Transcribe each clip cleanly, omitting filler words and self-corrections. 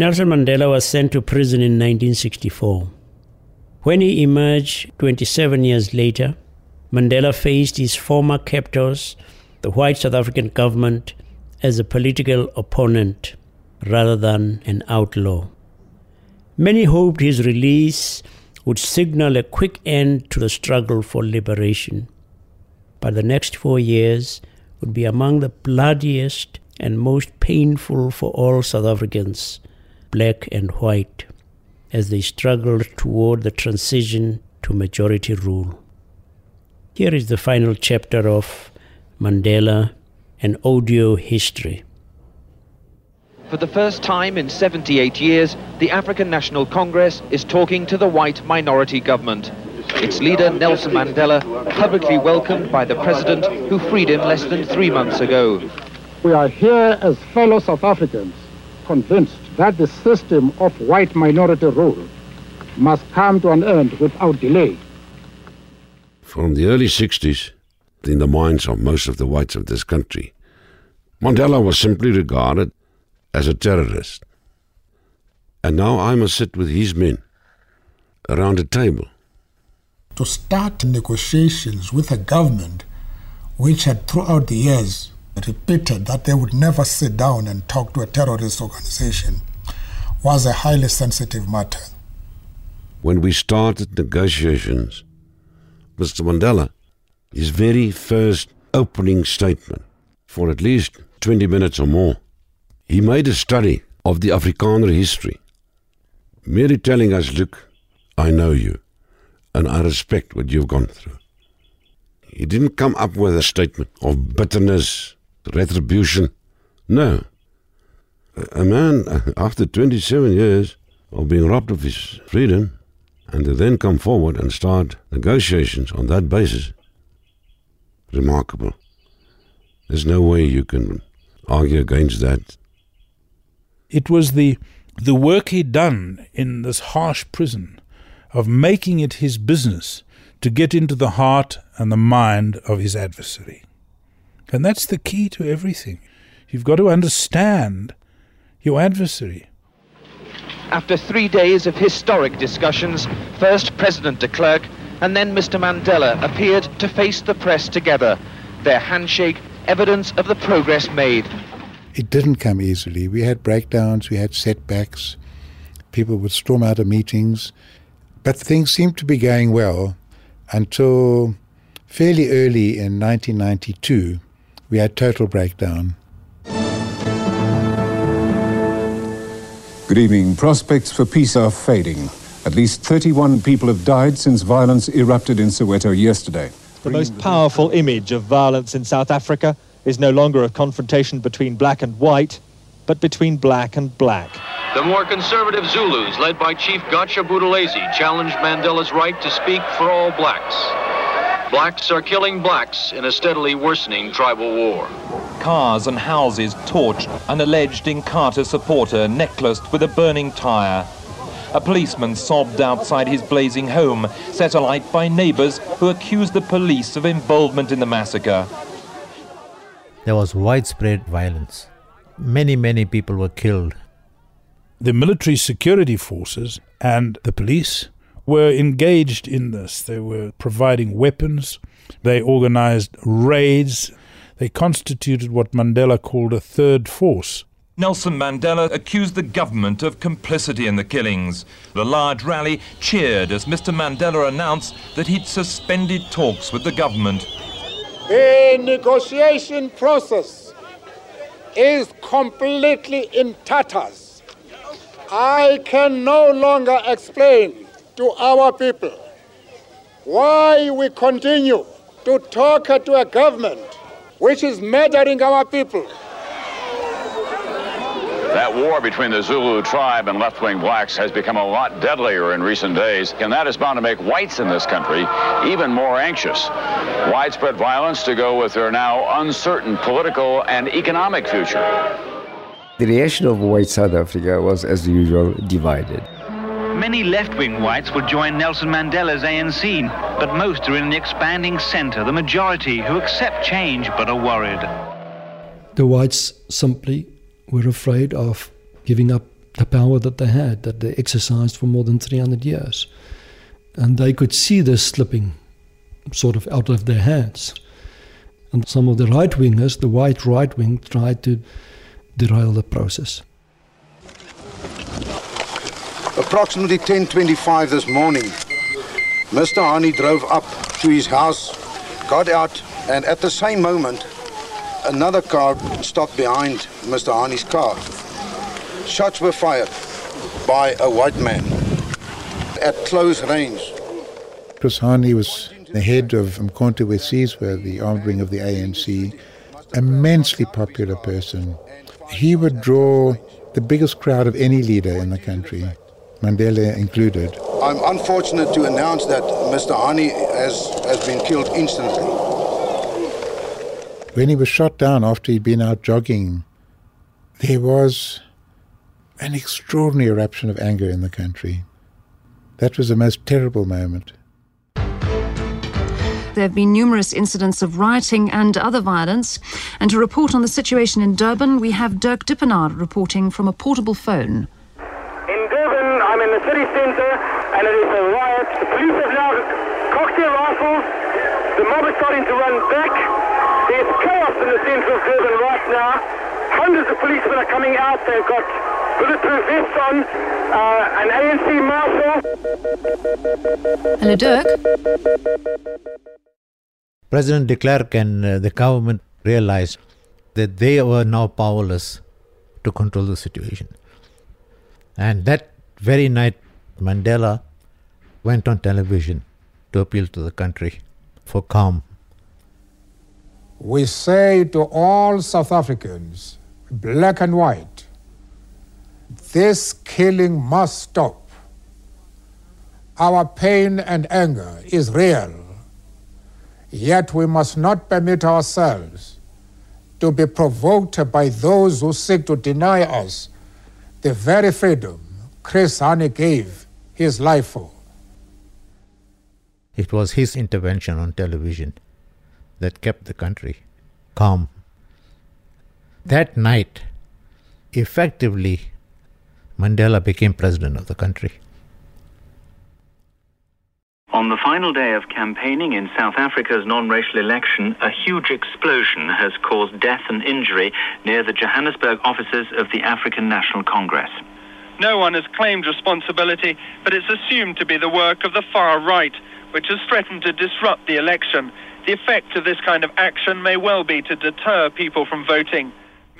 Nelson Mandela was sent to prison in 1964. When he emerged 27 years later, Mandela faced his former captors, the white South African government, as a political opponent rather than an outlaw. Many hoped his release would signal a quick end to the struggle for liberation. But the next 4 years would be among the bloodiest and most painful for all South Africans, black and white, as they struggled toward the transition to majority rule. Here is the final chapter of Mandela, an audio history. For the first time in 78 years, the African National Congress is talking to the white minority government. Its leader, Nelson Mandela, publicly welcomed by the president who freed him less than 3 months ago. We are here as fellow South Africans, convinced that the system of white minority rule must come to an end without delay. From the early 60s, in the minds of most of the whites of this country, Mandela was simply regarded as a terrorist. And now I must sit with his men around a table. To start negotiations with a government which had throughout the years repeated that they would never sit down and talk to a terrorist organization was a highly sensitive matter. When we started negotiations, Mr. Mandela, his very first opening statement, for at least 20 minutes or more, he made a study of the Afrikaner history, merely telling us, look, I know you, and I respect what you've gone through. He didn't come up with a statement of bitterness, retribution. No. A man, after 27 years of being robbed of his freedom, and to then come forward and start negotiations on that basis, remarkable. There's no way you can argue against that. It was the work he'd done in this harsh prison of making it his business to get into the heart and the mind of his adversary. And that's the key to everything. You've got to understand your adversary. After 3 days of historic discussions, first President de Klerk and then Mr. Mandela appeared to face the press together, their handshake evidence of the progress made. It didn't come easily. We had breakdowns, we had setbacks, people would storm out of meetings, but things seemed to be going well until fairly early in 1992, we had total breakdown. Good evening. Prospects for peace are fading. At least 31 people have died since violence erupted in Soweto yesterday. The most powerful image of violence in South Africa is no longer a confrontation between black and white, but between black and black. The more conservative Zulus, led by Chief Gatsha Buthelezi, challenged Mandela's right to speak for all blacks. Blacks are killing blacks in a steadily worsening tribal war. Cars and houses torched, an alleged Inkatha supporter necklaced with a burning tyre. A policeman sobbed outside his blazing home, set alight by neighbours who accused the police of involvement in the massacre. There was widespread violence. Many people were killed. The military security forces and the police were engaged in this. They were providing weapons. They organized raids. They constituted what Mandela called a third force. Nelson Mandela accused the government of complicity in the killings. The large rally cheered as Mr. Mandela announced that he'd suspended talks with the government. The negotiation process is completely in tatters. I can no longer explain to our people why we continue to talk to a government which is murdering our people. That war between the Zulu tribe and left-wing blacks has become a lot deadlier in recent days, and that is bound to make whites in this country even more anxious. Widespread violence to go with their now uncertain political and economic future. The reaction of white South Africa was, as usual, divided. Many left-wing whites will join Nelson Mandela's ANC, but most are in the expanding centre, the majority who accept change but are worried. The whites simply were afraid of giving up the power that they had, that they exercised for more than 300 years. And they could see this slipping sort of out of their hands. And some of the right-wingers, the white right-wing, tried to derail the process. Approximately 10:25 this morning, Mr. Hani drove up to his house, got out, and at the same moment, another car stopped behind Mr. Hani's car. Shots were fired by a white man at close range. Chris Hani was the head of Umkhonto we Sizwe, the armed wing of the ANC, immensely popular person. He would draw the biggest crowd of any leader in the country, Mandela included. I'm unfortunate to announce that Mr. Hani has been killed instantly. When he was shot down after he'd been out jogging, there was an extraordinary eruption of anger in the country. That was the most terrible moment. There have been numerous incidents of rioting and other violence. And to report on the situation in Durban, we have Dirk Dippenaar reporting from a portable phone. In Durban, I'm in the city centre, and it is a riot. The police have now cocktail rifles. The mob is starting to run back. There's chaos in the centre of Durban right now. Hundreds of policemen are coming out. They've got bulletproof vests on, an ANC marshal. Hello, Dirk. President de Klerk and the government realized that they were now powerless to control the situation. And that very night, Mandela went on television to appeal to the country for calm. We say to all South Africans, black and white, this killing must stop. Our pain and anger is real. Yet we must not permit ourselves to be provoked by those who seek to deny us the very freedom Chris Hani gave his life for. It was his intervention on television that kept the country calm. That night, effectively, Mandela became president of the country. On the final day of campaigning in South Africa's non-racial election, a huge explosion has caused death and injury near the Johannesburg offices of the African National Congress. No one has claimed responsibility, but it's assumed to be the work of the far right, which has threatened to disrupt the election. The effect of this kind of action may well be to deter people from voting.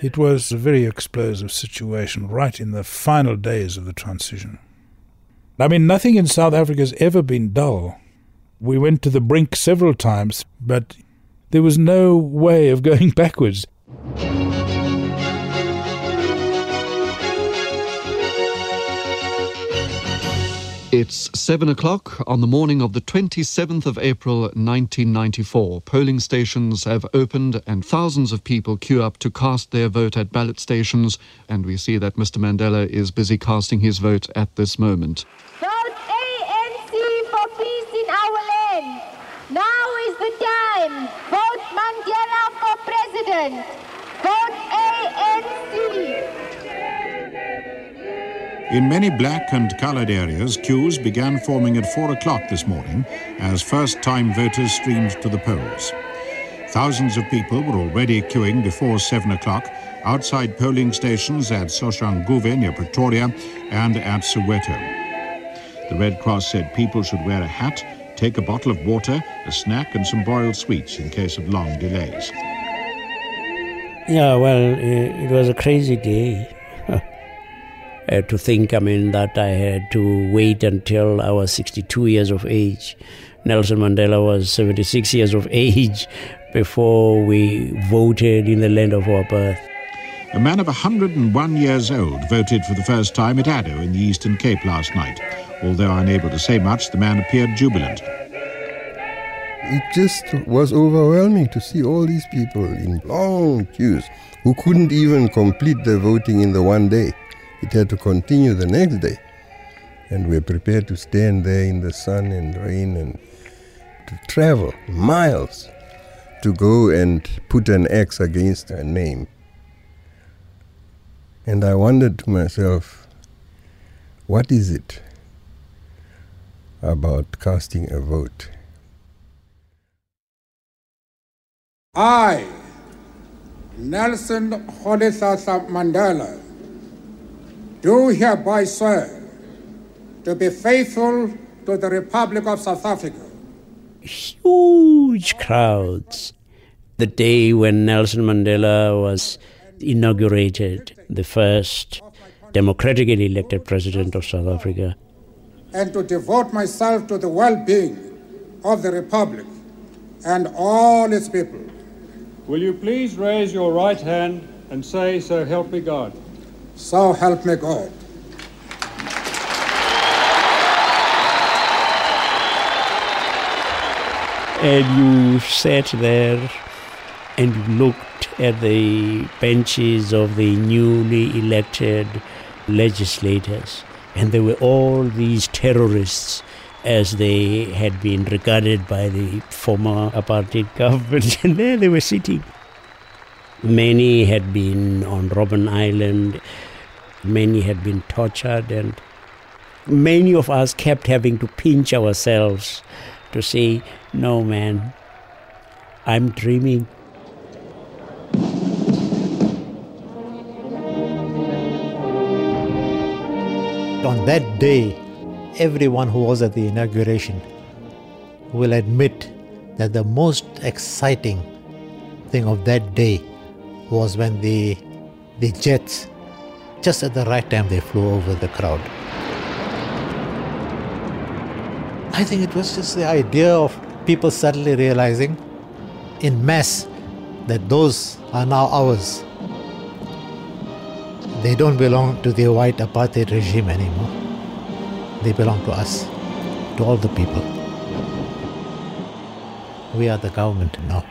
It was a very explosive situation right in the final days of the transition. I mean, nothing in South Africa has ever been dull. We went to the brink several times, but there was no way of going backwards. It's 7 o'clock on the morning of the 27th of April 1994. Polling stations have opened and thousands of people queue up to cast their vote at ballot stations. And we see that Mr. Mandela is busy casting his vote at this moment. Vote ANC for peace in our land. Now is the time. Vote Mandela for president. Vote ANC. In many black and coloured areas, queues began forming at 4 o'clock this morning as first-time voters streamed to the polls. Thousands of people were already queuing before 7 o'clock outside polling stations at Soshanguve near Pretoria and at Soweto. The Red Cross said people should wear a hat, take a bottle of water, a snack and some boiled sweets in case of long delays. Yeah, well, it was a crazy day. To think, that I had to wait until I was 62 years of age. Nelson Mandela was 76 years of age before we voted in the land of our birth. A man of 101 years old voted for the first time at Addo in the Eastern Cape last night. Although unable to say much, the man appeared jubilant. It just was overwhelming to see all these people in long queues who couldn't even complete their voting in the one day. It had to continue the next day. And we were prepared to stand there in the sun and rain and to travel miles to go and put an X against a name. And I wondered to myself, What is it about casting a vote? I, Nelson Mandela, do hereby swear to be faithful to the Republic of South Africa. Huge crowds. The day when Nelson Mandela was inaugurated, the first democratically elected president of South Africa. And to devote myself to the well-being of the Republic and all its people. Will you please raise your right hand and say, "So help me God"? So help me God. And you sat there and you looked at the benches of the newly elected legislators, and they were all these terrorists, as they had been regarded by the former apartheid government, and there they were sitting. Many had been on Robben Island, many had been tortured, and many of us kept having to pinch ourselves to say, "No, man, I'm dreaming." On that day, everyone who was at the inauguration will admit that the most exciting thing of that day was when the jets, just at the right time, they flew over the crowd. I think it was just the idea of people suddenly realizing in mass that those are now ours. They don't belong to the white apartheid regime anymore. They belong to us, to all the people. We are the government now.